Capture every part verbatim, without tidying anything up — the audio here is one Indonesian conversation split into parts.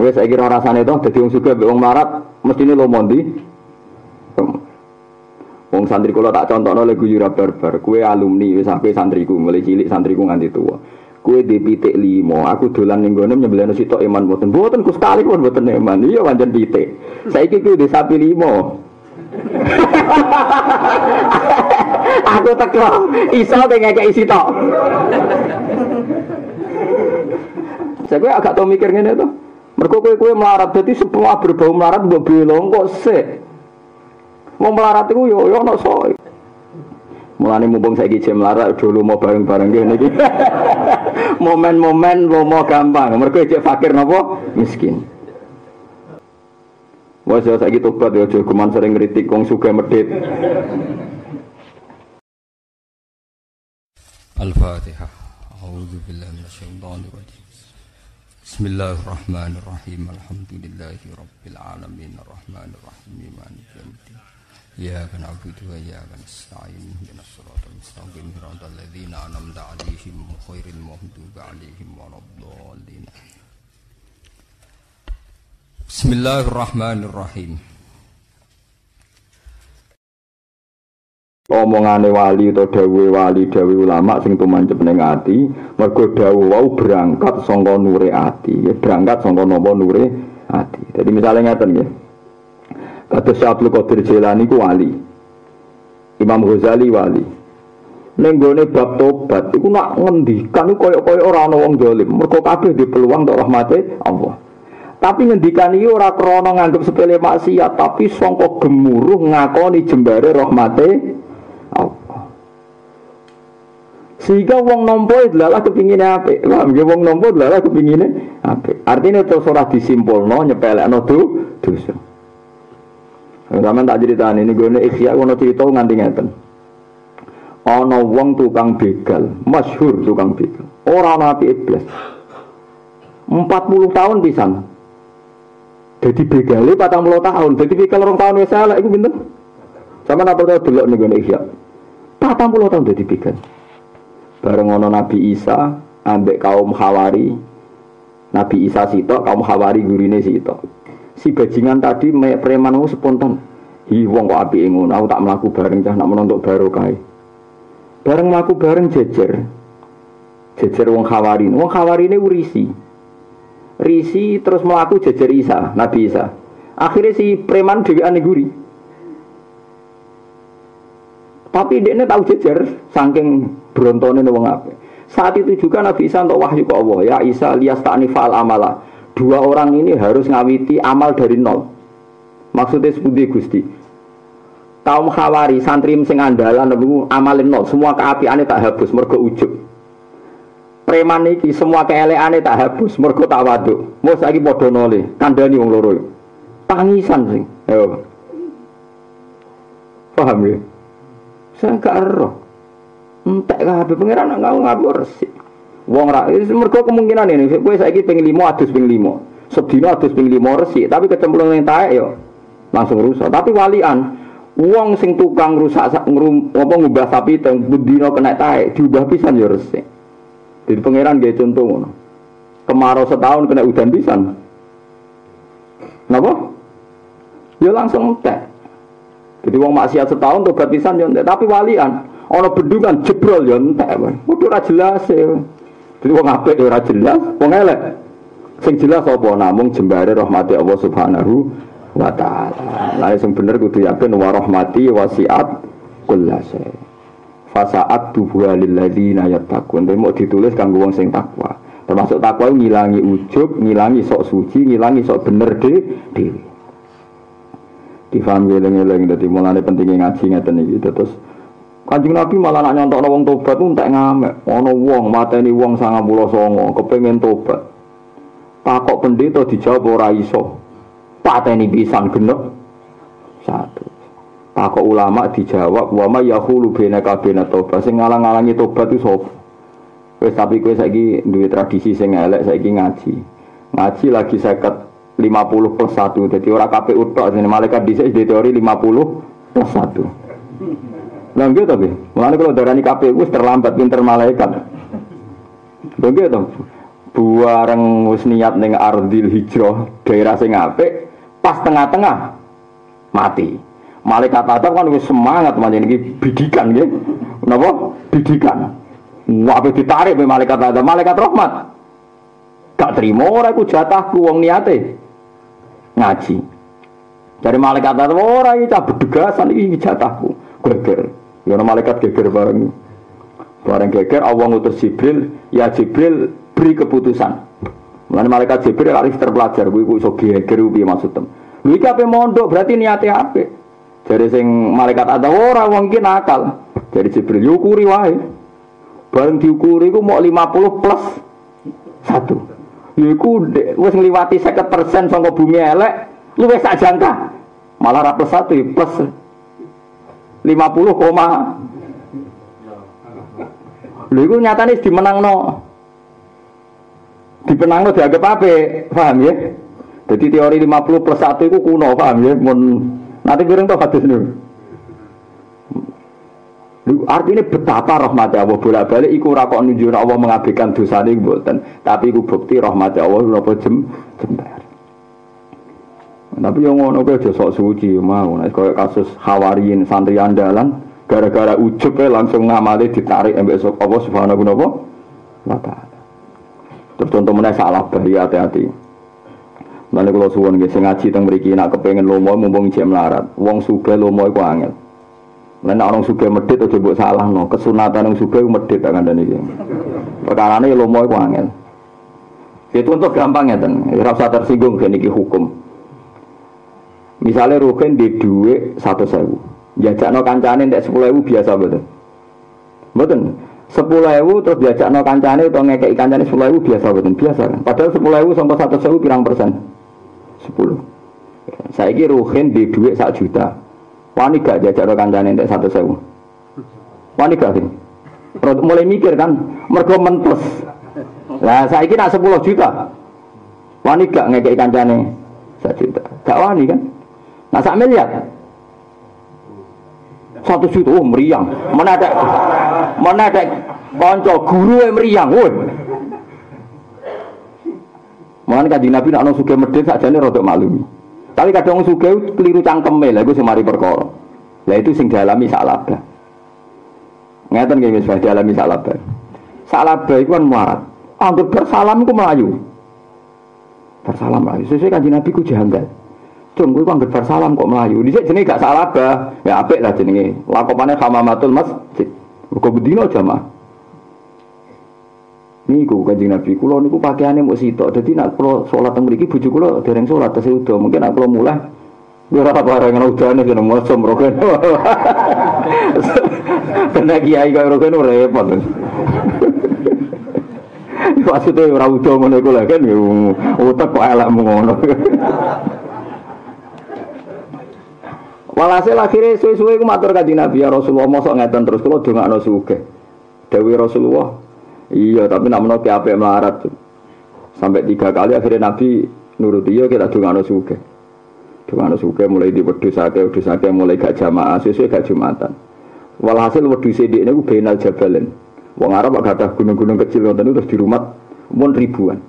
Wes saya kira rasanya itu, jadi orang suka, orang Marat, mestinya lo mondi. Wong santri kalau tak contohnya lagu Yura Barbar, kue alumni, wes aku santriku, mulai cilik santriku nganti tua. Kue di pitik limo, aku dolan ning gone nyembelih nasi tok iman boten, boten ku sekali pun boten iman, iya pancen pitik. Saiki ku di sapi limo. Aku teko iso ngekek isi tok. Saiki agak tau mikir ngene to. Mergo kowe-kowe melarat dadi semua berbau melarat mbok belong kok sik. Wong melarat iku yo yo ana sok. Mulane mumpung saiki jam larak dulu mau bareng-bareng kene iki. Momen-momen lomo gampang. Mergo cek fakir napa miskin. Wes saiki tobat yo aja guman sering kritik wong sugih medhit. Al-Fatihah. A'udzu billahi minasyaitonir rajim. Bismillahirrahmanirrahim. Alhamdulillahirabbil alamin. Arrahmanir rahim. Maliki yaumiddin. Ya kana abdu wa ya kana nasta'in ihdinas siratal mustaqim siratal ladzina an'amta 'alaihim khairil maghdubi 'alaihim waladdallin. Bismillahirrahmanirrahim. Omongane wali utawa dawuhe wali dawuhe ulama sing tumancep ning ati, mergo dawuh wau berangkat saka nure ati, ya berangkat saka napa nure ati. Dadi misale ngaten nggih. Kados Syekh Abdul Qadir Jilani ku wali, Imam Ghazali wali. Ning gone bab tobat iku nak ngendikan koyo-koyo ora ana wong zalim, mergo kabeh di peluang tok rahmate Allah. Tapi ngendikan iki ora krana nganggep sepele maksiat, tapi sangka gemuruh ngakoni jembare rahmate Allah. Sehingga wong nampa dalah kepingine apik, paham nggih wong nampa dalah kepingine apik. Artine terus ora disimpulno nyepelekno dosa. Sampeyan tak critani niku ngene Ikhya ono crita nganti ngeten. Ana wong tukang begal, masyhur tukang begal. Ora ana apike blas. empat puluh tahun pisan. Dadi begale patang puluh tahun, dadi begal rong tahun wis elek iku pinten? Sampeyan apa delok niku ngene Ikhya. patang puluh tahun dadi begal. Bareng ana Nabi Isa ambek kaum Khawari. Nabi Isa sitok, kaum Khawari gurine sitok. Si bajingan tadi me preman aku spontan. Hi wong kok apike ngono, aku tak mlaku bareng cah nak menontok barokah. Bareng mlaku bareng jejer. Jejer wong Khawari. Wong Khawarine urisi. Risi terus mlaku jejer Isa, Nabi Isa. Akhire si preman dhewean ning guri. Tapi dekne tau jejer saking brontone wong apik. Saat itu juga Nabi Isa entuk wahyu kok Allah, ya Isa liyastanifal amala. Dua orang ini harus ngawiti amal dari nol. Maksudnya seperti Gusti. Kaum Khawari, santri sing andalan amalin nol. Semua keapiannya tak habis, mergo ujub. Preman iki semua keeleannya tak habis, mergo tak waduk. Mau saiki padha nole, kandhani wong loro. Tangisan sing. Ayo. Paham ya? Saya gak ero. Entek kabeh pangeran ngawur resik. Wong ra mergo kemungkinan ini kowe saiki ping lima adus ping lima. Sedina adus ping lima resik, tapi kecemplung ning taek yo langsung rusak. Tapi walian wong sing tukang rusak ngrum apa ngubah sapi teng dina kena taek, diubah pisan yo resik. Dadi pangeran gawe conto ngono. Kemarau setahun kena udan pisan. Napa? Yo langsung entek. Dadi wong maksiat setahun tobat pisan yo entek, tapi walian ana bendungan jebrol yo entek wae. Kudu ora jelas yo. Jadi wong apik ora jelas, wong elek. Sing jelas apa namung jembare rahmati Allah Subhanahu wa taala. Lah sing bener kudu yakin wa rahmati wasi'at kullasai. Fasa'at tubuha lil ladzina yattaqun. Dene mok ditulis kanggo wong sing takwa. Termasuk takwa ngilangi ujub, ngilangi sok suci, ngilangi sok bener dhewe. Difaham geleng-geleng dadi mulane pentinge ngaji ngaten iki terus Kanjeng Nabi malah nak nyontokno wong tobat ku entek ngamek. Ana wong mateni wong sangang puluh sanga kepengin tobat. Takok pendeta dijawab ora iso. Pateni pisan genep. Satu. Takok ulama dijawab wa may yahulu bena kabena tobat. Sing ngalang-alangi tobat ku sapa? Wis tapi kowe saiki duwe tradisi sing elek saiki ngaji. Ngaji lagi seket lima puluh plus satu. Dadi ora kabeh utok jenenge malaikat dhisik di teori lima puluh plus satu. Lha nggih to, Bang. Mulane kalau darani K P U wis terlambat pinter malaikat. Lha nggih to. Buareng wis niat ning ardil hijrah, daerah sing apik, pas tengah-tengah mati. Malaikat adab kan wis semangat manjen iki bidikan nggih. Napa? Bidikan. Wae ditarik be malaikat adab, malaikat rahmat. Gak terima ora iku jatahku wong niate ngaji. Dari malaikat adab ora iki cah bedegasan iki jatahku. Geger. Ya malaikat geger bareng. Bareng geger Allah ngutus Jibril, ya Jibril beri keputusan. Mulane malaikat Jibril arif terpelajar kuwi kok iso geger piye maksudem. Lha iki ape mondok berarti niate apik. Jare sing malaikat ada ora wong iki nakal. Jare Jibril yukuri wae. Bareng diukuri iku mok lima puluh plus satu. Ya iku wis ngliwati seket persen saka bumi elek, luwih sak jangka. Malah ra plus satu plus lima puluh, lho iku nyatane dimenangno. Dipenangno dianggep apik, paham ya? Jadi teori lima puluh plus satu iku kuno, paham ya? Mun nanti piring to hadis niku. Lho artine betapa rahmat Allah bolak-balik iku ora kok nunjukno Allah mengabaikan dosane mboten, tapi iku bukti rahmat Allah napa jem jembar. Tapi yo ngono kok aja sok suci mau, nek koyo kasus Khawariyin santri andalan gara-gara ujub langsung ngamali ditarik ambek sapa Allah Subhanahu wa taala. Terus contohnya salah bahaya hati-hati. Mane kula suwun nggih sing ngaji teng mriki nek kepengin lomo mumpung jek melarat. Wong sugih lomo iku angel. Mane nek orang sugih medhit aja mbok salahno. Kesunatan wong sugih medhit tak kandhane iki. Perkarane lomo iku angel. Ya contoh gampang ngeten, ora usah tersinggung yen iki hukum. Misale rugen di dhuwit satu sewu. Diajakno kancane nek sepuluh ribu biasa mboten. Mboten. sepuluh ribu terus diajakno kancane utawa ngekeki kancane sepuluh ribu biasa mboten biasa kan. Padahal sepuluh ribu sampai satu ribu pirang persen? sepuluh. Saiki ruhin di dhuwit satu juta. Wani gak diajakno kancane nek satu ribu. Wani gak sih? Mulai mikir kan, mergo mentes. Lah saiki nek sepuluh juta. Wani gak ngekeki kancane satu juta. Gak wani kan? Nah sak miliar kan? Satu situ, oh meriang. Mana ada, mana ada konco guru yang meriang, woi. Mana kaji nabi nak nusuke medit saja ni rodok maklumi. Tapi kadang nusuke keliru cangkeme lah, gue semari perkor. Lah itu sing dialami salabah. Ngeten gini misal dialami salabah. Salabah itu kan muarat. Anggap bersalam ku melayu. Bersalam melayu. Sesuai kaji nabi ku janggal. Cung, gue panggil bersalam kok melayu. Di sini gak salah bah, ya apik lah jenenge. Lakopannya Hamamatul Masjid. Kau bedino jamaah. Niku Kanjeng Nabi kula niku pakaiane mung sitok. Dadi nek kula salat teng mriki bojo kula dereng salat tesih udo. Mungkin nek kula mulih ora bareng ana udane jeneng moso mroken. Tenan kiai karo kene ora repot. Maksudnya ora udo ngono iku lha kan utek kok elek ngono. Walhasil akhirnya suwe-suwe aku matur Kanjeng Nabi ya Rasulullah mosok ngeten terus kula dongakno sugih. Dewi Rasulullah. Iya, tapi nek menawa apik melarat. Sampai tiga kali akhirnya Nabi nuruti ya kita dongakno sugih. Dongakno sugih mulai diwedhusake, wedhusake mulai gak jamaah, suwe-suwe gak Jumatan. Walhasil wedhuse dhekne ku benal jabalen. Wong Arab gak ada gunung-gunung kecil ngoten terus dirumat mun ribuan.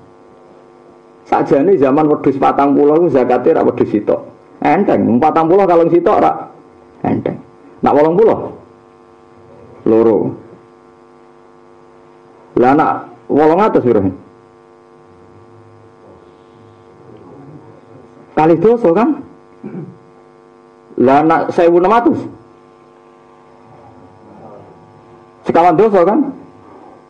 Sajane zaman wedhus patang puluh ku zakate ra wedhus sitok. Enteng, empatang puluh kalau sitok rak enteng. Nak walong puluh, loro. Lah nak walong atas biro. Kali dosa kan? Lah nak sewu enam atus. Sekawan dosa kan?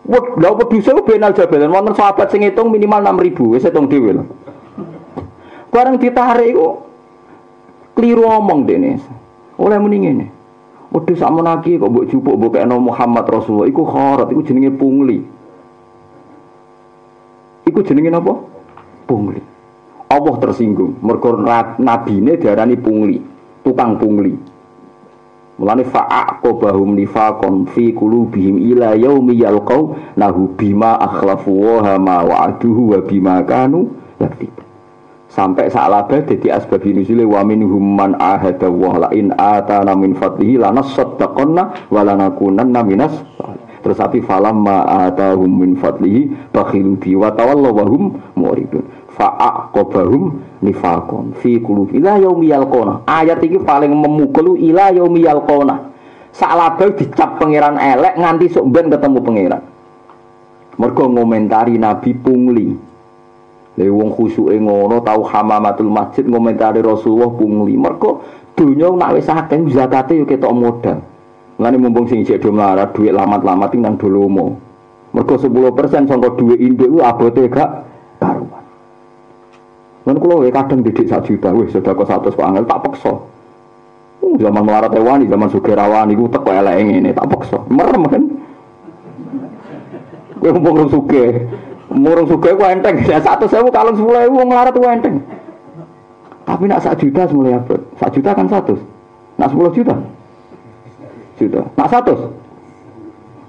Wah, lau pedusnya benal jabalan. Wonten sahabat sing hitung minimal enam ribu. Saya hitung dhewe lho. Bareng ditarik kok. Keliru omong dene. Oleh muni ngene. Wedhus sak menaki kok mbok jupuk mbok kekno Muhammad Rasulullah iku kharat, iku jenenge pungli. Iku jenenge napa? Pungli. Allah tersinggung mergo nabine diarani pungli, tukang pungli. Mulane fa'aqobahum nifaqon fi qulubihim ila yaumi yalqau nahu bima akhlafu wa ma wa'aduhu wa bima kanu yaktib. Sampai salabah jadi asbab nuzule wa minhum man ahada wa la in atana min fadlihi lanasaddaqanna wa lanakunanna minas. Terus api falamma atahum min fadlihi bakhilu bi wa tawallaw wa hum muridun fa'aqabahum nifaqun fi qulubi ila yaumi yalqona. Ayat iki paling memukul ila yaumi yalqona. Salabe dicap pangeran elek nganti sok ben ketemu pangeran. Mergo ngomentari nabi pungli. Lha wong khusuke ngono tau hamamatul masjid ngomentari Rasulullah pungli. Mergo dunya nak wis akeh zakate yo ketok modal. Mulane mumpung sing isih do melarat dhuwit lamat-lamat nang dolomo. Mergo sepuluh persen saka dhuwit induk ku abote gak karuan. Mun kula wae kadang didik satu juta wis sedekah seratus kok angel tak peksa. Oh, zaman melarat wani, zaman sugih rawani ku teko eleke ngene tak peksa. Merem kan. Kowe mumpung sugih murung suge ku enteng, ya satu sewu kalung sepuluh ewu ngelarat ku enteng. Tapi nak satu juta semula abot, satu juta kan satu, nak sepuluh juta, juta, nak satu.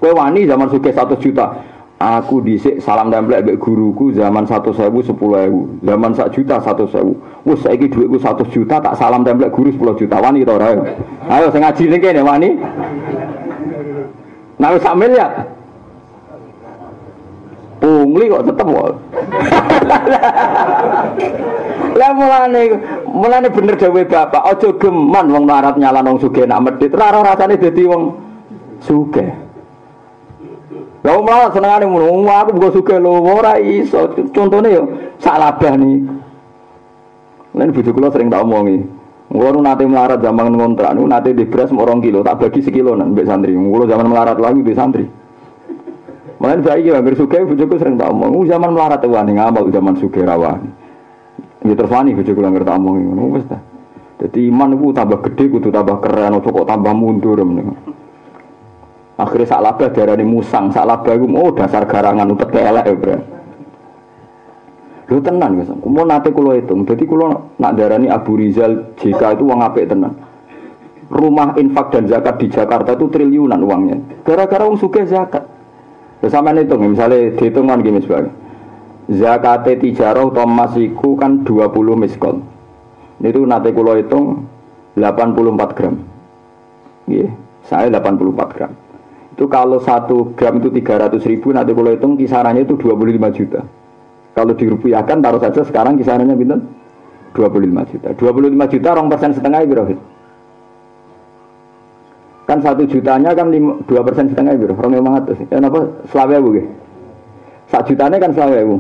Kue wani zaman suge satu juta, aku disek salam template bek guruku zaman satu sewu sepuluh ewu, zaman satu juta satu sewu. Wus saiki duitku satu juta tak salam template guru sepuluh juta wani tau ora. Ayo sing ngaji ning kene wani. Nak sak miliar. Pungli kok tetep kok. Lah mulane mulane bener dhewe bapak aja geman wong larat nyalano wong sugih nak medhit ora rasane dadi wong sugih. Lah mulane senengane ngono aku buka sugih lho ora iso contone yo sak labane. Lan bojo kula sering tak omongi. Ngono nate melarat zaman ngontrak niku nate di beras mung dua kilo tak bagi sekilo nang mbek santri. Ngono zaman melarat lagi mbek santri. Malah saya juga hampir suka, bujuku sering tak omong. Zaman melarat tuan yang ngambal, zaman suka rawan. Ya terus wani bujuku langgar tak omong. Jadi iman aku tambah gede, aku tambah keren, aku kok tambah mundur. Akhirnya sak labah diarani musang, sak labah aku, oh dasar garangan, utek elek ya bro. Lu tenan, aku mau nanti aku hitung. Jadi aku nak diarani Abu Rizal, J K itu uang apik tenan. Rumah infak dan zakat di Jakarta itu triliunan uangnya. Gara-gara uang suka zakat. Sama ini hitung, misalnya dihitungan gini sebagainya zakate tijaroh tomas iku kan dua puluh miskol itu nanti kalau hitung delapan puluh empat gram yeah, saya delapan puluh empat gram itu kalau satu gram itu tiga ratus ribu nanti kalau hitung kisarannya itu dua puluh lima juta kalau dirupiahkan taruh saja sekarang kisarannya bintang dua puluh lima juta dua puluh lima juta orang persen setengah ya bro kan satu jutanya kan dua persen setengah biro, orang yang mengatus ya kenapa? Selawe ibu ya? satu jutanya kan selawe ibu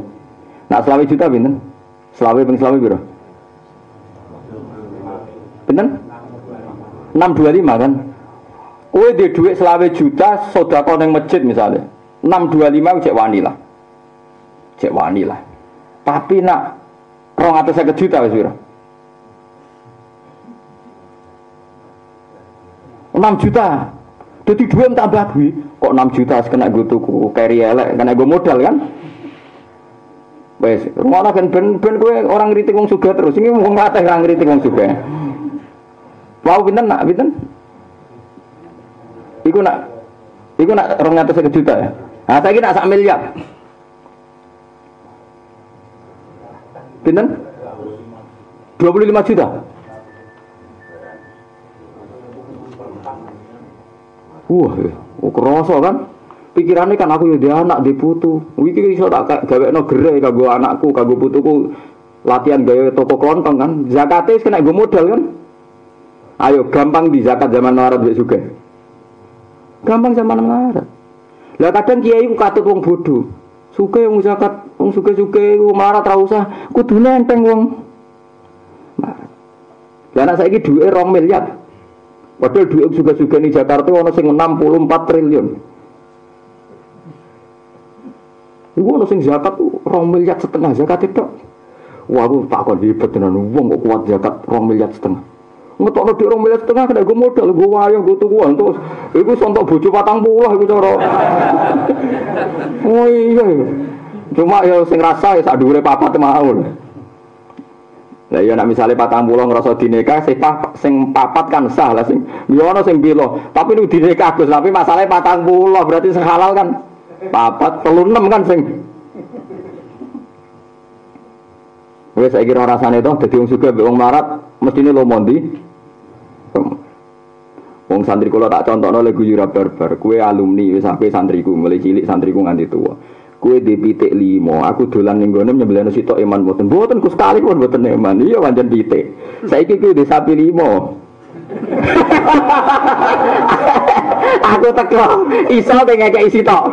nah selawe juta bintang? Selawe peng selawe biro? Bintang? enam dua lima kan? Uwe di duit selawe juta sodako yang masjid misalnya enam dua lima cek wani lah cek wani lah tapi nak orang atasnya ke juta biro? enam juta jadi duit tambah duit kok enam juta kena gue tuku keri elek kena gue modal kan wes rumah kan ben ben gue orang ngritik wong sugih terus ini wong latih orang ngritik wong sugih mau pinten nak pinten iku nak iku nak dua ratus juta ya nah saiki nak satu miliar pinten dua puluh lima juta wah, uh, kerasa kan pikirannya kan aku yaudah anak di putu wiki iso tak gawekno gerai kanggo anakku, kanggo putuku latihan gawe toko kelontong kan zakatnya kena gue modal kan ayo gampang di zakat zaman melarat juga gampang zaman melarat lah kadang kiai ku katut wong bodoh suke wong zakat, wong suke-suke wong melarat ra usah, kudu nenteng wong melarat lah anak saiki dhuwite dua miliar padahal duit juga-juga di Jakarta ada yang enam puluh empat triliun itu ada yang zakat rong miliar setengah zakat itu wah aku tak akan hebat dengan uang kok kuat zakat rong miliar setengah ngetok duit rong miliar setengah kena gue modal gue wayang gue tukuan terus itu sontok bojo patang pulah itu cara oh iya cuma ya yang rasa ya saat dure papat mau lah ya nak misale patang puluh ngrasa dinekah sing sing papat kan sah lah sing yo ana sing pilo tapi lu dinekah Gus tapi masalahe patang puluh berarti sing halal kan papat telu enam kan sing wis saiki ora rasane to dadi wong sugih mbek wong melarat mestine lo mondi wong Wong santri kula tak contohno le guyu ra barbar. Kowe alumni wis ape santriku, mulai cilik santriku nganti tuwa. Kowe di pitik limo, aku dolan ning gone nyembelihno sitok iman mboten. Mboten Gus Kali pun mboten iman. Iya pancen pitik. Saiki kowe di sapi limo. Aku teko iso pengen ngekeki sitok.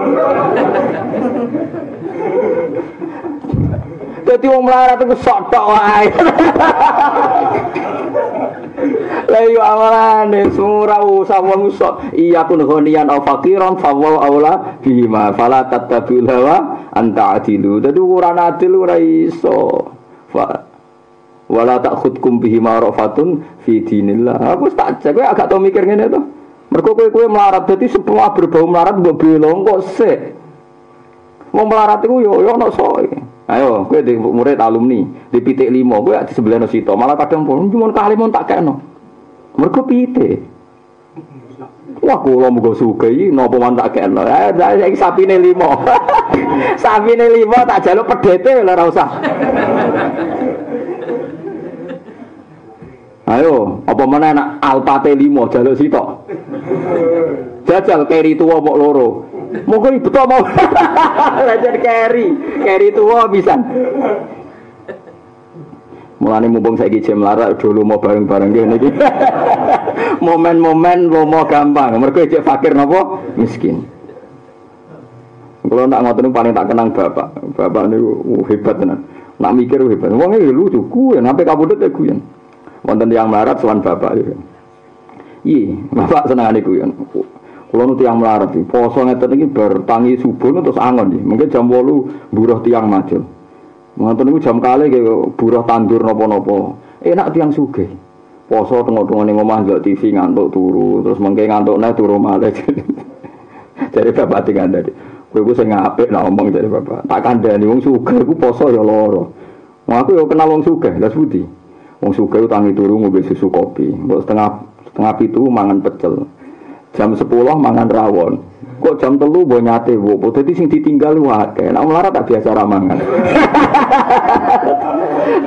Dadi wong melarat iku sok tok wae. Lah yo awalane surah sawang usah iya kun ghaniyan aw faqiran fawaw aula fi ma fala tattabil hawa anta adilu dadi ora adil ora iso fa wala takhudkum bihi ma'rafatun fi dinillah aku tak cek kowe agak tau mikir ngene to mergo kowe-kowe melarat dadi semua berbau melarat mbok belong kok sik wong melarat iku yo yo ana sok iki. Ayo, kowe di murid alumni, di pitik limo, kowe di sebelah no sito, malah kadang pun cuma kalimun tak kena. Mereka pitik. Wah, kula muga sugih, napa man tak kena. Eh, saiki sapine limo. Sapine limo tak jaluk pedhete lho ora usah. Ayo, apa meneh nak alpate limo jaluk sito. Jajal keri tuwa mok loro. Monggo ibu to mau belajar keri, keri tua bisa. Mulane mumpung saiki jam larak dulu mau bareng-bareng kene iki. Momen-momen lomo gampang, mergo cek fakir napa miskin. Kulo nak ngoten paling tak kenang bapak. Bapak niku hebat tenan. Nak mikir hebat. Wong iki lucu kuwi, sampe kabudut iku yen. Wonten tiyang larat sowan bapak iki. Iya, bapak senengane kuwi. Kalau nu tiang melarat, poso ngeten iki bertangi subuh terus angon iki. Mungkin jam wolu buruh tiang macul. Ngeten niku jam kali kaya buruh tandur napa-napa. Enak tiang sugih. Poso tengok-tengok ning omah ndelok T V ngantuk turu, terus mengke ngantuk neh turu malih. Jadi bapak dikandani. Kowe iku sing apik nak omong jare bapak. Tak kandhani wong sugih iku poso ya lara. Wah aku yo kenal wong sugih, lha pundi. Wong sugih tangi turu ngombe susu kopi. Mbok setengah setengah pitu mangan pecel. Jam sepuluh mangan rawon. Kok jam telu mbok nyate wopo. Dadi sing ditinggal wae. Nek melarat tak biasa ra mangan.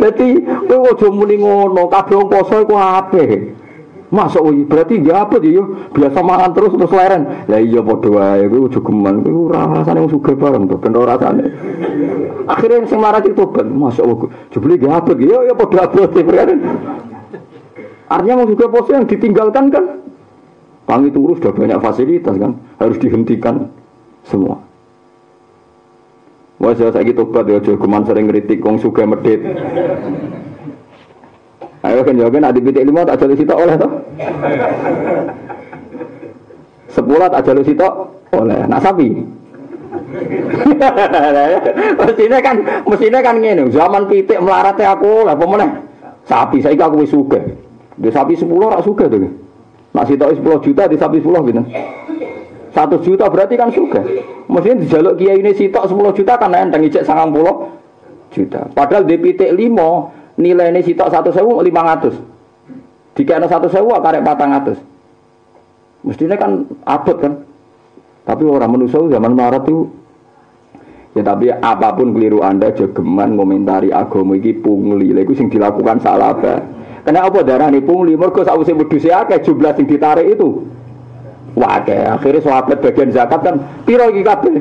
Dadi kowe aja muni ngono, kabeh wong poso iku apik. Masuk iki berarti ya apa ya biasa mangan terus terus leren. Lah iya padha wae kowe aja geman. Kowe ora rasane wong sugih bareng to, ben ora rasane. Akhire sing melarat itu ben masuk jebule ya apik. Ya ya padha abot perkara. Artinya wong sugih poso yang ditinggalkan kan Pangi turus sudah banyak fasilitas kan, harus dihentikan semua. Wah saya sakit tobat ya, jogeman sering kritik, kong suga medit. Ayo kan jawabnya nak di pitik lima tak jalur sitok oleh toh, sepuluh tak jalur sitok oleh, nak sapi. Mestinya kan, mestinya kan gini, zaman pitik melaratnya aku lah pemenang sapi, saya aku suga, di sapi sepuluh rak suga tuh. Nak sitok sepuluh juta di sapi sepuluh gitu. satu juta berarti kan suka. Mestinya dijaluk kiai ini sitok sepuluh juta kan enteng ijek sangang puluh juta. Padahal di pitik limo nilainya sitok satu sewu lima ratus. Dikene satu sewu karek patang atus. Mestinya kan abot kan. Tapi orang manusia zaman melarat itu ya tapi apapun keliru Anda jogeman komentari agama iki pungli. Lha iku sing dilakukan salah apa? Karena apa darah ini pungli, mergo sakwise wedhuse akeh jumlah sing ditarik itu. Wah, akeh. Akhire sahabat bagian zakat kan piro iki kabeh?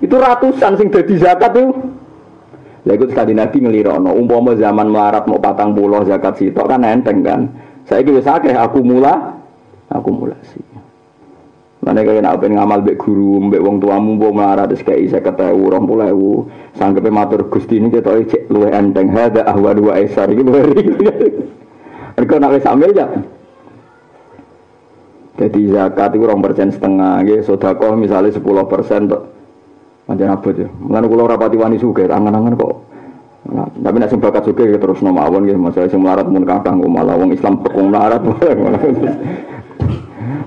Itu ratusan sing dadi zakat itu. Lha iku tadi Nabi nglirono, umpama zaman melarat mau patang puluh zakat sitok kan enteng kan. Saiki wis akeh akumula akumulasi. Mane kaya nek ben ngamal mbek guru, mbek wong tuamu umpama melarat wis kei seket ewu, rong puluh ewu, sanggepe matur Gusti niki ketoke cek luwih enteng hada ahwad wa aisar iki luwih. Engko nek wis amil ya. Dadi zakat iku dua persen setengah, nggih sedekah misale sepuluh persen tok. Pancen abot ya. Mulane kula ora pati wani sugih, angen-angen kok. Nah, tapi nek sing bakat sugih terus no mawon nggih, masalah sing melarat mun kakang malah wong Islam tekung melarat.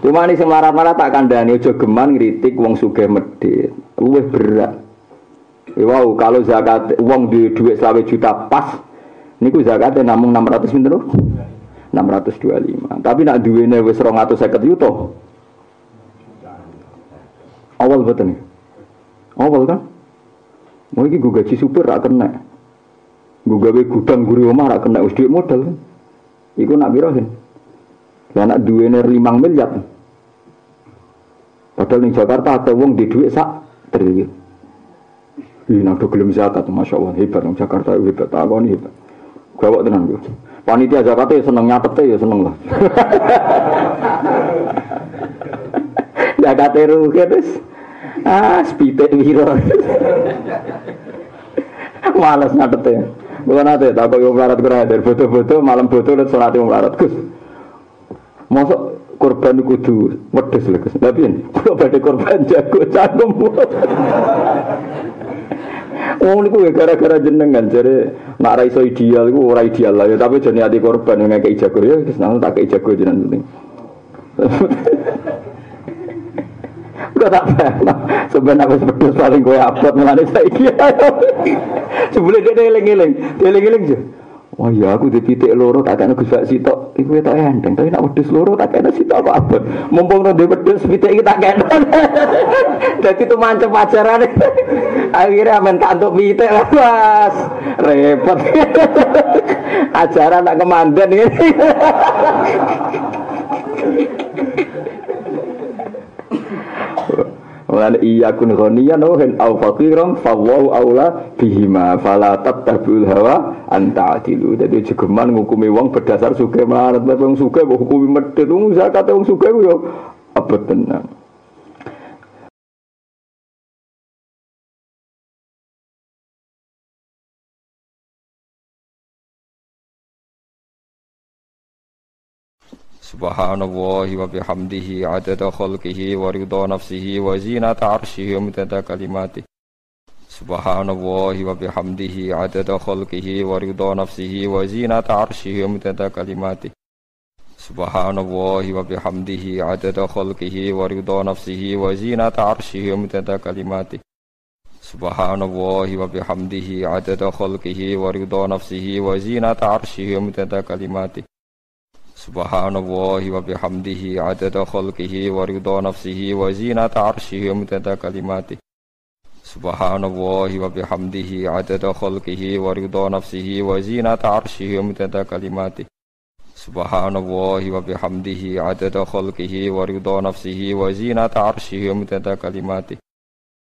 Cuma ini semarat-marat tak kandani, ojo geman ngritik wong sugih medhit. Luwih berat. Ya wow, kalau zakat wong duwe dhuwit selawe juta pas niku zakate namung enam ratus pinten lho? enam ratus dua puluh lima. Tapi nak duwene wis rong atus seket yuta. Awal boten. Awal kan. Mau iki nggo gaji supir ra kena. Nggo gawe gudang guru omah ra kena wis dhuwit modal kan. Iku nak piro, Hen? Lah nak duwene lima miliar. Padahal ning Jakarta ada wong di dhuwit sak triliun. Iki nang do gelem zakat, masyaallah hebat nang Jakarta hebat takon hebat. Gawok tenan ku. Panitia zakate seneng nyatete ya seneng lah. Zakate rugi terus. Ah, spitek piro. Males nyatete. Bukan ada, tak kau yang melarat kerana dari foto-foto malam foto dan solat yang melarat kus. Masuk korban kudu pedes lekus. Tapi ini kalau pada korban jago canggung mulut. Oh ni kau gara-gara jenengan jadi nak raiso ideal, kau rai ideal lah. Tapi jadi hati korban yang kayak jago ya, senang tak kayak jago jenengan penting. Kau tak pernah sebenarnya pedes paling kau upload melani saya kira. Sebelum dia eling-eling, dia eling-eling je. Wah ya aku dipitik loro tak kena gusak sitok. Iku tak enteng, tapi nak pedes loro tak kena sitok kok abot. Mumpung ndek pedes pitik iki tak kena. Dadi tu mancep ajarane. Akhirnya men kantuk pitik lah, Mas. Repot. Ajaran tak kemandan ngene. Wal iyakun ghaniyan aw faqiran fawahu aula bihima fala tatabul hawa anta'dilu. Dadi jegeman ngukumi wong berdasar sugih melarat wong sugih kok hukumi medhit wong zakat wong sugih yo abot tenan. Subhanallah wa bihamdihi adada khalqihi wa ridha nafsihi wa zinata arshihi wa midada kalimatihi. Subhanallah wa bihamdihi adada khalqihi wa ridha nafsihi wa zinata arshihi wa midada kalimatihi. Subhanallah wa bihamdihi adada khalqihi wa ridha nafsihi wa zinata arshihi wa midada kalimatihi. Subhanallah wa bihamdihi adada khalqihi wa ridha nafsihi wa zinata arshihi wa midada kalimatihi. Subhanallah wa bihamdihi adada khalqihi wa ridha nafsihi wa zinata arshihi wa midada kalimatihi. Subhanallah wa bihamdihi adada khalqihi wa ridha nafsihi wa zinata arshihi wa midada kalimatihi. Subhanallah wa bihamdihi adada khalqihi wa ridha nafsihi wa zinata arshihi wa midada kalimatihi.